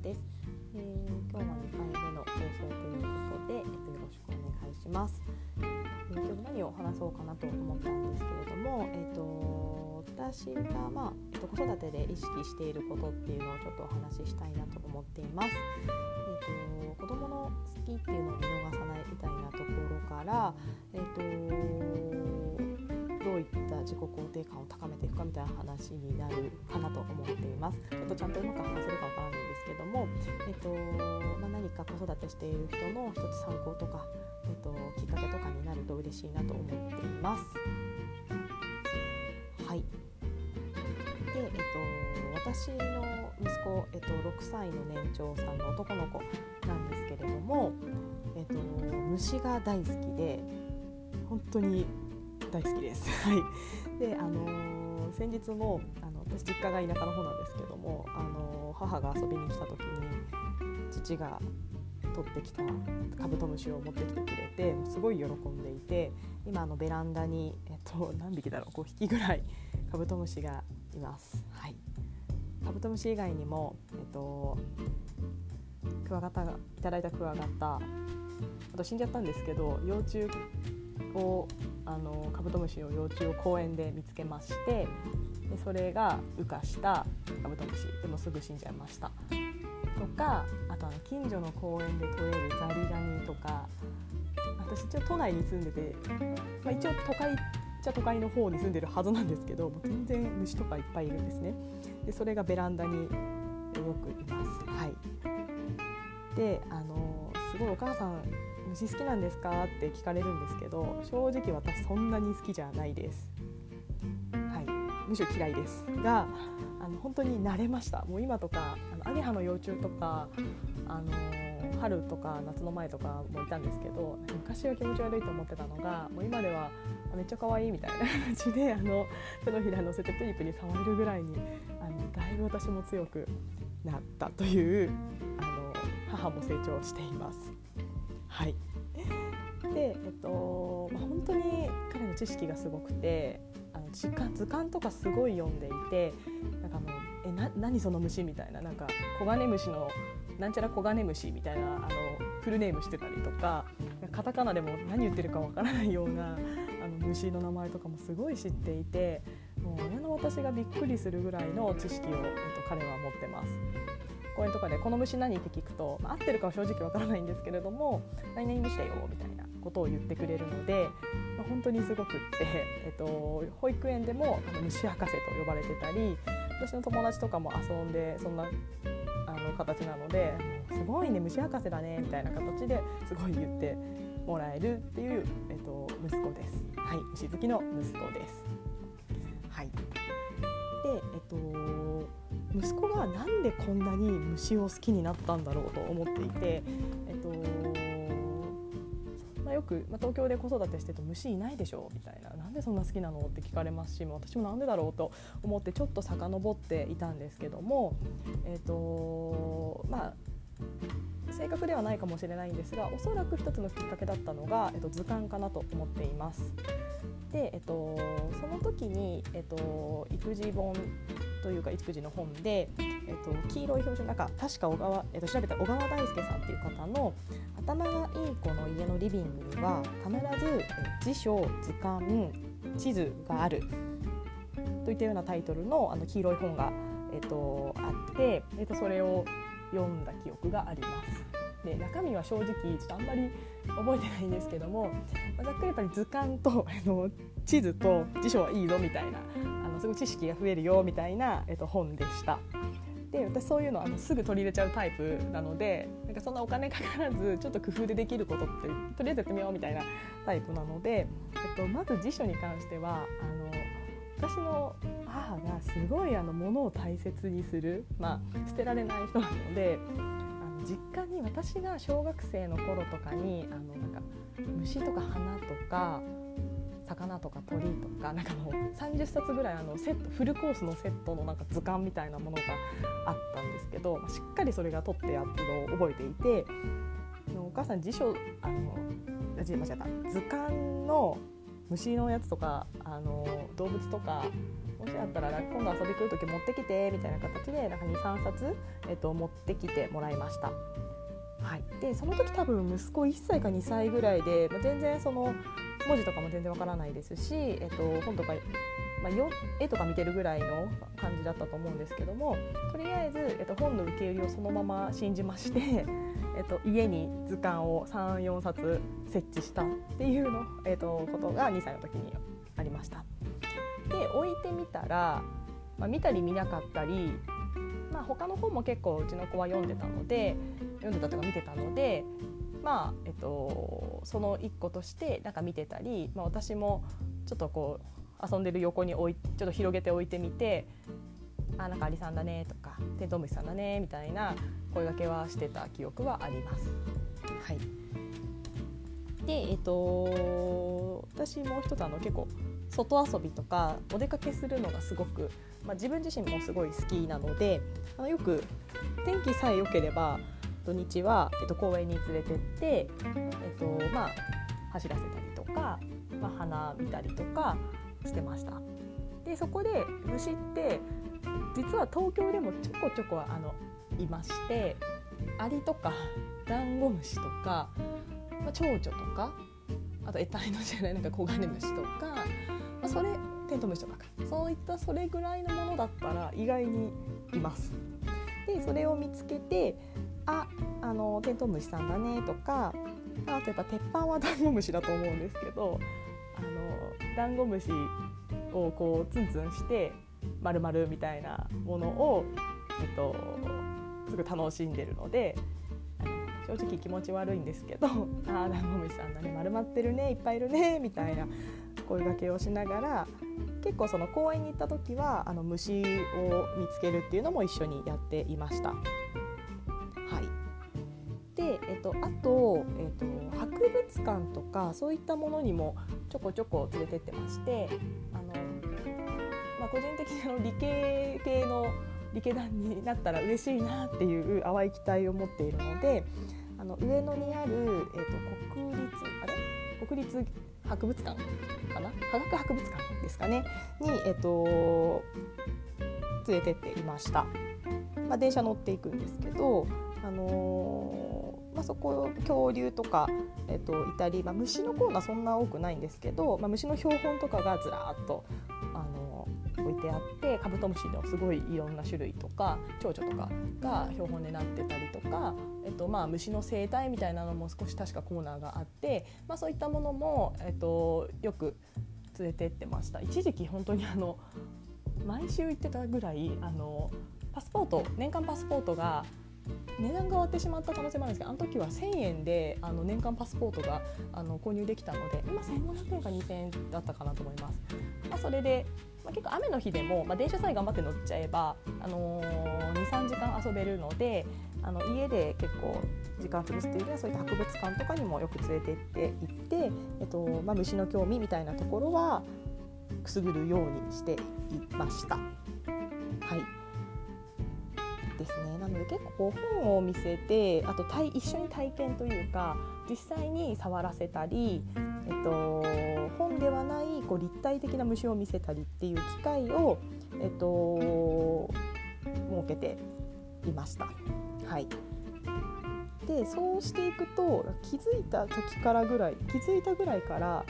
想です。今日は2回目の放送ということで、よろしくお願いします。今日何を話そうかなと思ったんですけれども、私が、子育てで意識していることっていうのをちょっとお話ししたいなと思っています。子供の好きっていうのを見逃さないみたいなところから、どういった自己肯定感を高めていくかみたいな話になるかなと思っています。ちゃんとうまく話せるかわからないんですけども、何か子育てしている人の一つ参考とか、きっかけとかになると嬉しいなと思っています。はい。で、私の息子、6歳の年長さんの男の子なんですけれども、虫が大好きで本当に大好きです。で、先日も私実家が田舎の方なんですけども、母が遊びに来た時に父が取ってきたカブトムシを持ってきてくれて、すごい喜んでいて、今ベランダに、何匹だろう、5匹ぐらいカブトムシがいます。はい、カブトムシ以外にも、クワガタがいただいたクワガタ、あと死んじゃったんですけど、幼虫をカブトムシの幼虫を公園で見つけまして、でそれが羽化したカブトムシでもすぐ死んじゃいましたとか、あと近所の公園で採れるザリガニとか、私一応都内に住んでて、一応都会っちゃ都会の方に住んでるはずなんですけど、もう全然虫とかいっぱいいるんですね。でそれがベランダによくいます。はい、で、すごいお母さん虫好きなんですかって聞かれるんですけど、正直私そんなに好きじゃないです。むしろ嫌いですが、本当に慣れました。もう今とかアゲハの幼虫とか、春とか夏の前とかもいたんですけど、昔は気持ち悪いと思ってたのが、もう今ではめっちゃ可愛いみたいな感じで、手のひら乗せてプニプニ触れるぐらいにだいぶ私も強くなったという、母も成長しています。はい、で、本当に彼の知識がすごくて、図鑑とかすごい読んでいて、なんか何その虫みたいな、なんかコガネムシのなんちゃらコガネムシみたいなフルネームしてたりとか、カタカナでも何言ってるかわからないような虫の名前とかもすごい知っていて、もう親の私がびっくりするぐらいの知識を、彼は持ってます。公園とかでこの虫何って聞くと、合ってるかは正直わからないんですけれども、何々虫だよみたいなことを言ってくれるので、本当にすごくって、保育園でも虫博士と呼ばれてたり、私の友達とかも遊んでそんな形なので、すごいね虫博士だねみたいな形ですごい言ってもらえるっていう、息子です。はい、虫好きの息子です。はい、で、息子がなんでこんなに虫を好きになったんだろうと思っていて、よく東京で子育てしてると虫いないでしょみたいな、なんでそんな好きなのって聞かれますし、私もなんでだろうと思ってちょっと遡っていたんですけども、正確ではないかもしれないんですが、おそらく一つのきっかけだったのが、図鑑かなと思っています。で、その時に、育児本というか育児の本で、黄色い表紙の中、確か調べたら小川大輔さんという方の頭がいい子の家のリビングには必ず辞書、図鑑、地図があるといったようなタイトルの、黄色い本が、あって、それを読んだ記憶があります。で、中身は正直あんまり覚えてないんですけども、ざっくりやっぱり図鑑と地図と辞書はいいぞみたいな、すごい知識が増えるよみたいな、本でした。で、私そういうのすぐ取り入れちゃうタイプなので、なんかそんなお金かからずちょっと工夫でできることってとりあえずやってみようみたいなタイプなので、まず辞書に関しては私の母がすごい物を大切にする、捨てられない人なので、実家に私が小学生の頃とかになんか虫とか花とか魚とか鳥とか、なんかもう30冊ぐらいセット、フルコースのセットのなんか図鑑みたいなものがあったんですけど、しっかりそれが取ってあったのを覚えていて、お母さん図鑑の虫のやつとか動物とかもしあったら今度遊び来るとき持ってきてみたいな形で2,3 冊、持ってきてもらいました。はい、でその時多分息子1歳か2歳ぐらいで、全然その文字とかも全然わからないですし、本とか、絵とか見てるぐらいの感じだったと思うんですけども、とりあえず、本の受け売りをそのまま信じまして、家に図鑑を 3,4 冊設置したっていうの、ことが2歳の時にありました。で置いてみたら、見たり見なかったり、他の本も結構うちの子は見てたので、その一個として見てたり、私もちょっとこう遊んでる横にちょっと広げて置いてみて、アリさんだねとかテントウムシさんだねみたいな声掛けはしてた記憶はあります。はい、で、私も一つ結構外遊びとかお出かけするのがすごく、自分自身もすごい好きなので、よく天気さえ良ければ土日は、公園に連れてって、走らせたりとか、花見たりとかしてました。でそこで虫って実は東京でもちょこちょこいまして、アリとかダンゴムシとか、蝶々とか、あと得体の知らないコガネムシとか、テントウムシとかそういったそれぐらいのものだったら意外にいます。でそれを見つけて、テントウムシさんだねとか、あとやっぱ鉄板はダンゴムシだと思うんですけど、ダンゴムシをこうツンツンして丸々みたいなものを、すごい楽しんでるので、正直気持ち悪いんですけど、ダンゴムシさんだね、丸まってるね、いっぱいいるねみたいな声掛けをしながら、結構その公園に行った時は虫を見つけるっていうのも一緒にやっていました。はい、で、博物館とかそういったものにもちょこちょこ連れてってまして、個人的に理系系の理系団になったら嬉しいなっていう淡い期待を持っているので、上野にある、国立博物館かな、科学博物館ですかねに、連れてっていました。電車乗っていくんですけど、そこ恐竜とか、いたり、虫のコーナーそんな多くないんですけど、虫の標本とかがずらーっと置いてあって、カブトムシのすごいいろんな種類とか蝶々とかが標本になってたりとか、虫の生態みたいなのも少し確かコーナーがあって、そういったものも、よく連れてってました。一時期本当に毎週行ってたぐらい、年間パスポートが値段が割ってしまった可能性もあるんですけど、あの時は 1,000 円で年間パスポートが購入できたので、今 1,500 円か 2,000 円だったかなと思います。それで、結構雨の日でも、電車さえ頑張って乗っちゃえば、2,3 時間遊べるので、家で結構時間潰すというよりは、そういった博物館とかにもよく連れて行って、虫の興味みたいなところはくすぐるようにしていました。はいですね、なので結構本を見せて、あと一緒に体験というか実際に触らせたり、本ではない立体的な虫を見せたりっていう機会を、設けていました。はい、でそうしていくと気づいたぐらいから、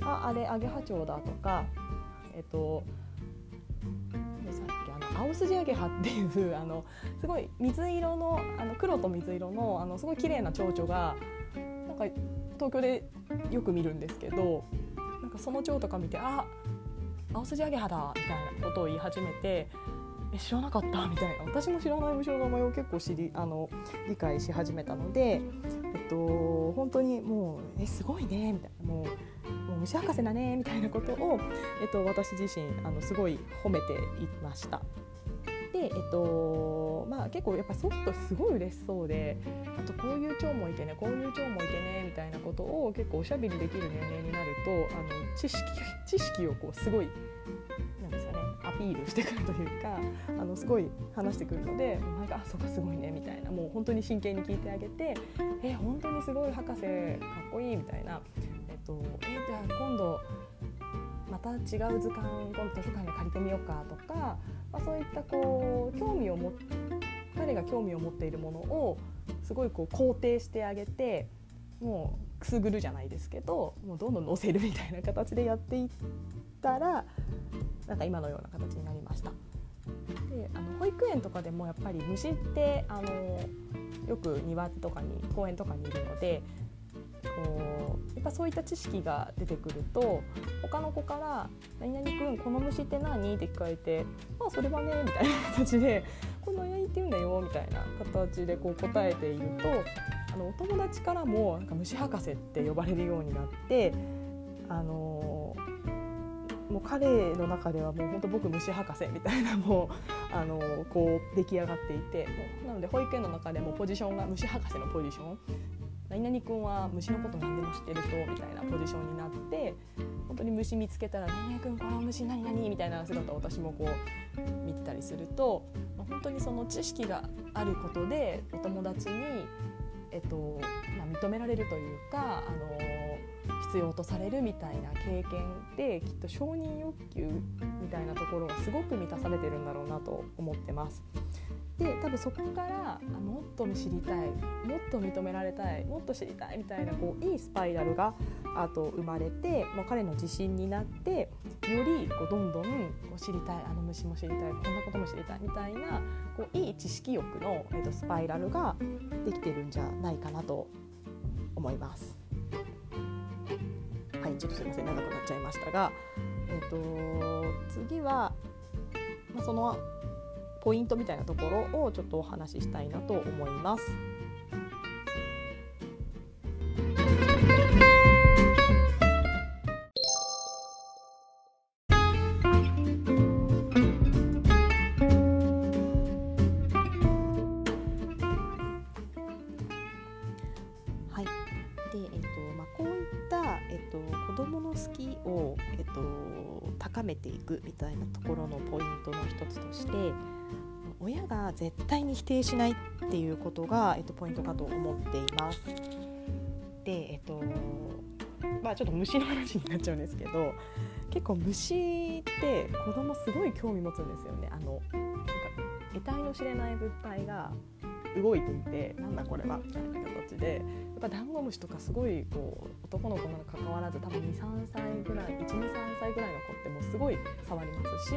あれアゲハチョウだとか、アオスジアゲハっていうすごい水色の黒と水色のすごい綺麗な蝶々が東京でよく見るんですけど、その蝶とか見て、アオスジアゲハだみたいなことを言い始めて、知らなかったみたいな、私も知らない虫の名前を結構理解し始めたので、本当にもうすごいねみたいな、もう虫博士だねみたいなことを、私自身すごい褒めていました。で、結構やっぱ外すごい嬉しそうで、あとこういう蝶もいてね、こういう蝶もいてねみたいなことを結構おしゃべりできる年齢になると、知識をすごいアピールしてくるというか、すごい話してくるので、お前がそっかすごいねみたいな、もう本当に真剣に聞いてあげて、本当にすごい博士かっこいいみたいな、じゃあ今度、また違う図鑑を図書館に借りてみようかとか、そういったこう興味を持って彼が興味を持っているものをすごいこう肯定してあげて、もうくすぐるじゃないですけど、もうどんどん乗せるみたいな形でやっていったら、なんか今のような形になりました。で、保育園とかでもやっぱり虫ってよく庭とかに公園とかにいるので、こうやっぱそういった知識が出てくると、他の子から何々くんこの虫って何って聞かれて、まあそれはねみたいな形でこの何々って言うんだよみたいな形でこう答えていると、お友達からもなんか虫博士って呼ばれるようになって、もう彼の中ではもう本当僕虫博士みたいな、もうこう出来上がっていて、なので保育園の中でもポジションが虫博士のポジション、何々くんは虫のこと何でも知ってる人みたいなポジションになって、本当に虫見つけたら何々くんこの虫何々みたいな姿を私もこう見てたりすると、本当にその知識があることでお友達に、認められるというか、必要とされるみたいな経験で、きっと承認欲求みたいなところがすごく満たされてるんだろうなと思ってます。で、多分そこからもっと知りたい、もっと認められたい、もっと知りたいみたいなこういいスパイラルがあと生まれて、もう彼の自信になって、よりこうどんどんこう知りたい、あの虫も知りたい、こんなことも知りたいみたいなこういい知識欲の、スパイラルができてるんじゃないかなと思います。はい、ちょっとすいません、長くなっちゃいましたが、次は、そのポイントみたいなところをちょっとお話ししたいなと思います。はい、で、こういった、子どもの好きを、高めていくみたいなところのポイントの一つとして、親が絶対に否定しないっていうことが、ポイントかと思っています。で、ちょっと虫の話になっちゃうんですけど、結構虫って子供すごい興味持つんですよね。なんか得体の知れない物体が動いていて、なんだこれはみたいな形で、やっぱダンゴムシとかすごいこう男の子なのかかわらず、多分 2,3 歳ぐらい 1,2,3 歳ぐらいの子ってもうすごい触りますし、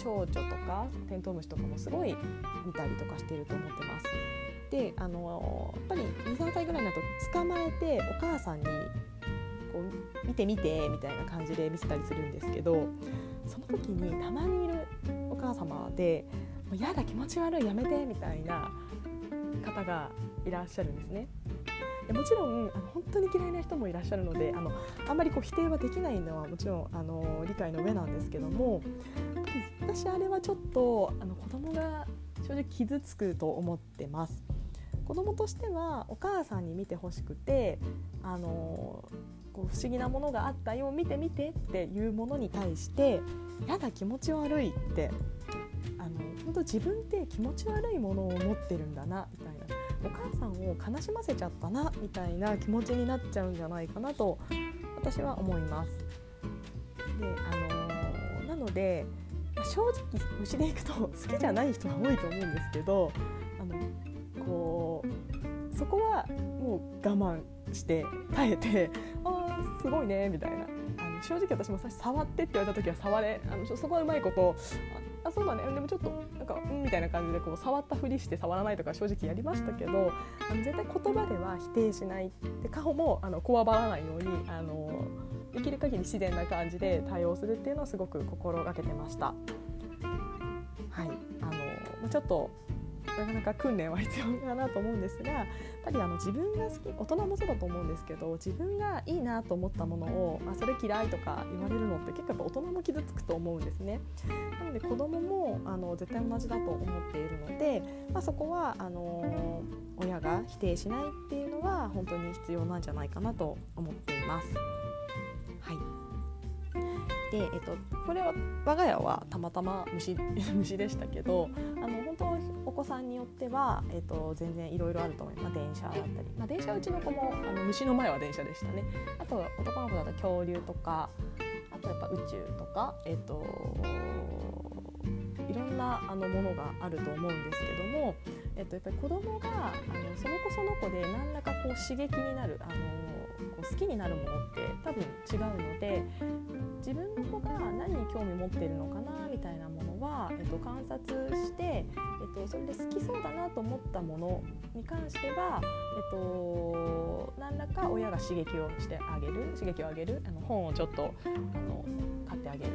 蝶々とかテントウムシとかもすごい見たりとかしていると思ってます。で、やっぱり 2,3 歳ぐらいになると捕まえてお母さんにこう見て見てみたいな感じで見せたりするんですけど、その時にたまにいるお母様で、もうやだ気持ち悪いやめてみたいな方がいらっしゃるんですね。もちろん本当に嫌いな人もいらっしゃるので、あんまりこう否定はできないのはもちろん理解の上なんですけども、私あれはちょっと子供が正直傷つくと思ってます。子供としてはお母さんに見てほしくて、こう不思議なものがあったよ見て見てっていうものに対して、やだ気持ち悪いって、本当自分って気持ち悪いものを持ってるんだなみたいな、お母さんを悲しませちゃったなみたいな気持ちになっちゃうんじゃないかなと私は思います。で、なので正直虫でいくと好きじゃない人が多いと思うんですけど、こうそこはもう我慢して耐えて、あーすごいねみたいな、正直私も最初触ってって言われた時はそこはうまいことあそうだね、でもちょっとなんかうんみたいな感じでこう触ったふりして触らないとか正直やりましたけど、絶対言葉では否定しないで、顔もこわばらないようにできる限り自然な感じで対応するっていうのはすごく心がけてました。はい、ちょっとなかなか訓練は必要だなと思うんですが、やっぱり自分が好き、大人もそうだと思うんですけど、自分がいいなと思ったものをそれ嫌いとか言われるのって結構やっぱ大人も傷つくと思うんですね。なので子供も絶対同じだと思っているので、そこは親が否定しないっていうのは本当に必要なんじゃないかなと思っています。はい、でこれは我が家はたまたま虫でしたけど、本当子さんによっては、全然いろいろあると思います。電車だったり、電車うちの子も虫の前は電車でしたね。あと男の子だと恐竜とか、あとやっぱ宇宙とか、いろんなものがあると思うんですけども、やっぱり子どもがその子その子で何らかこう刺激になる、こう好きになるものって多分違うので、自分の子が何に興味持ってるのかなみたいなものは、観察して、それで好きそうだなと思ったものに関しては、何らか親が刺激をしてあげる、本をちょっと買ってあげる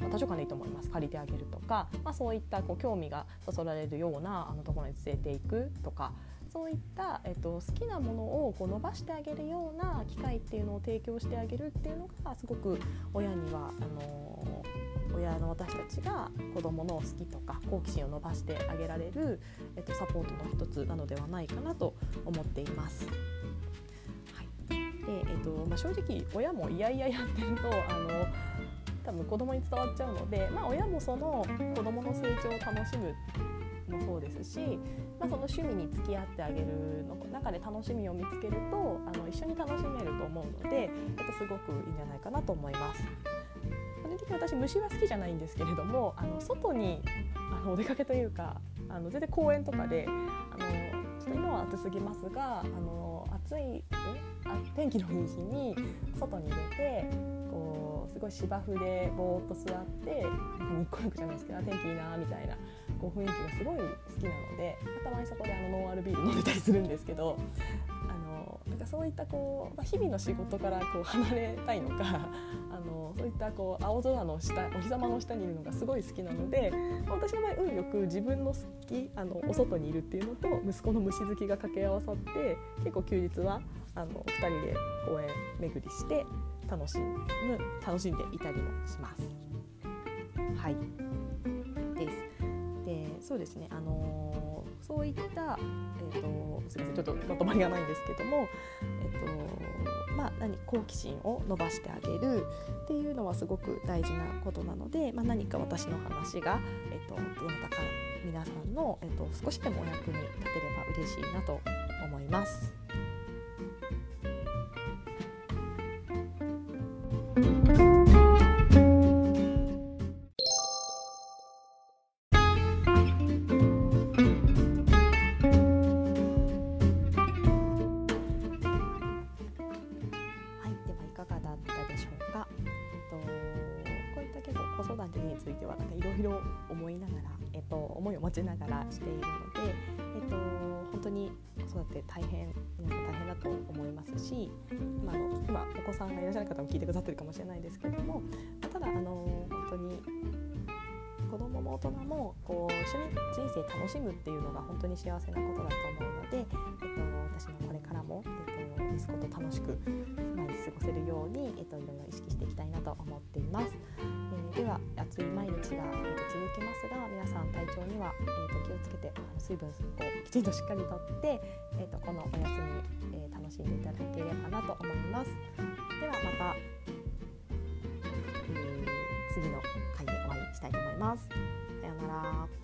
とか、図書館でいいと思います、借りてあげるとか、そういったこう興味がそそられるようなところに連れていくとか、そういった、好きなものをこう伸ばしてあげるような機会っていうのを提供してあげるっていうのが、すごく親には親の私たちが子どもの好きとか好奇心を伸ばしてあげられる、サポートの一つなのではないかなと思っています。はい、で正直親もいやいややってると多分子どもに伝わっちゃうので、親もその子どもの成長を楽しむもそうですし、その趣味に付き合ってあげるの中で楽しみを見つけると一緒に楽しめると思うので、すごくいいんじゃないかなと思います。個人的に私虫は好きじゃないんですけれども、外にお出かけというか、全然公園とかでちょっと今は暑すぎますが、暑い天気のいい日に外に出て、こうすごい芝生でぼーっと座って、ニッコニコじゃないですけど、天気いいなみたいなこう雰囲気がすごい好きなので、たまにそこでノンアルビール飲んでたりするんですけど、なんかそういったこう、日々の仕事からこう離れたいのか、そういったこう青空の下、お日様の下にいるのがすごい好きなので、私の場合運よく自分の好きお外にいるっていうのと息子の虫好きが掛け合わさって、結構休日は2人で公園巡りして楽しんでいたりもします。はい、そうですね、そういった、すみません、ちょっとまとまりがないんですけども、好奇心を伸ばしてあげるっていうのはすごく大事なことなので、何か私の話が、どなたか皆さんの、少しでもお役に立てれば嬉しいなと思います。しているので、本当に子育て大変だと思いますし、今お子さんがいらっしゃる方も聞いてくださってるかもしれないですけども、ただ本当に子どもも大人もこう一緒に人生楽しむっていうのが本当に幸せなことだと思うので、私もこれからも、息子と楽しく毎日過ごせるように、いろいろ意識していきたいなと思っています。では暑い毎日が、続きますが、皆さん体調には、気をつけて、水分をきちんとしっかりとって、このお休み、楽しんでいただければなと思います。ではまた、次の回でお会いしたいと思います。さようなら。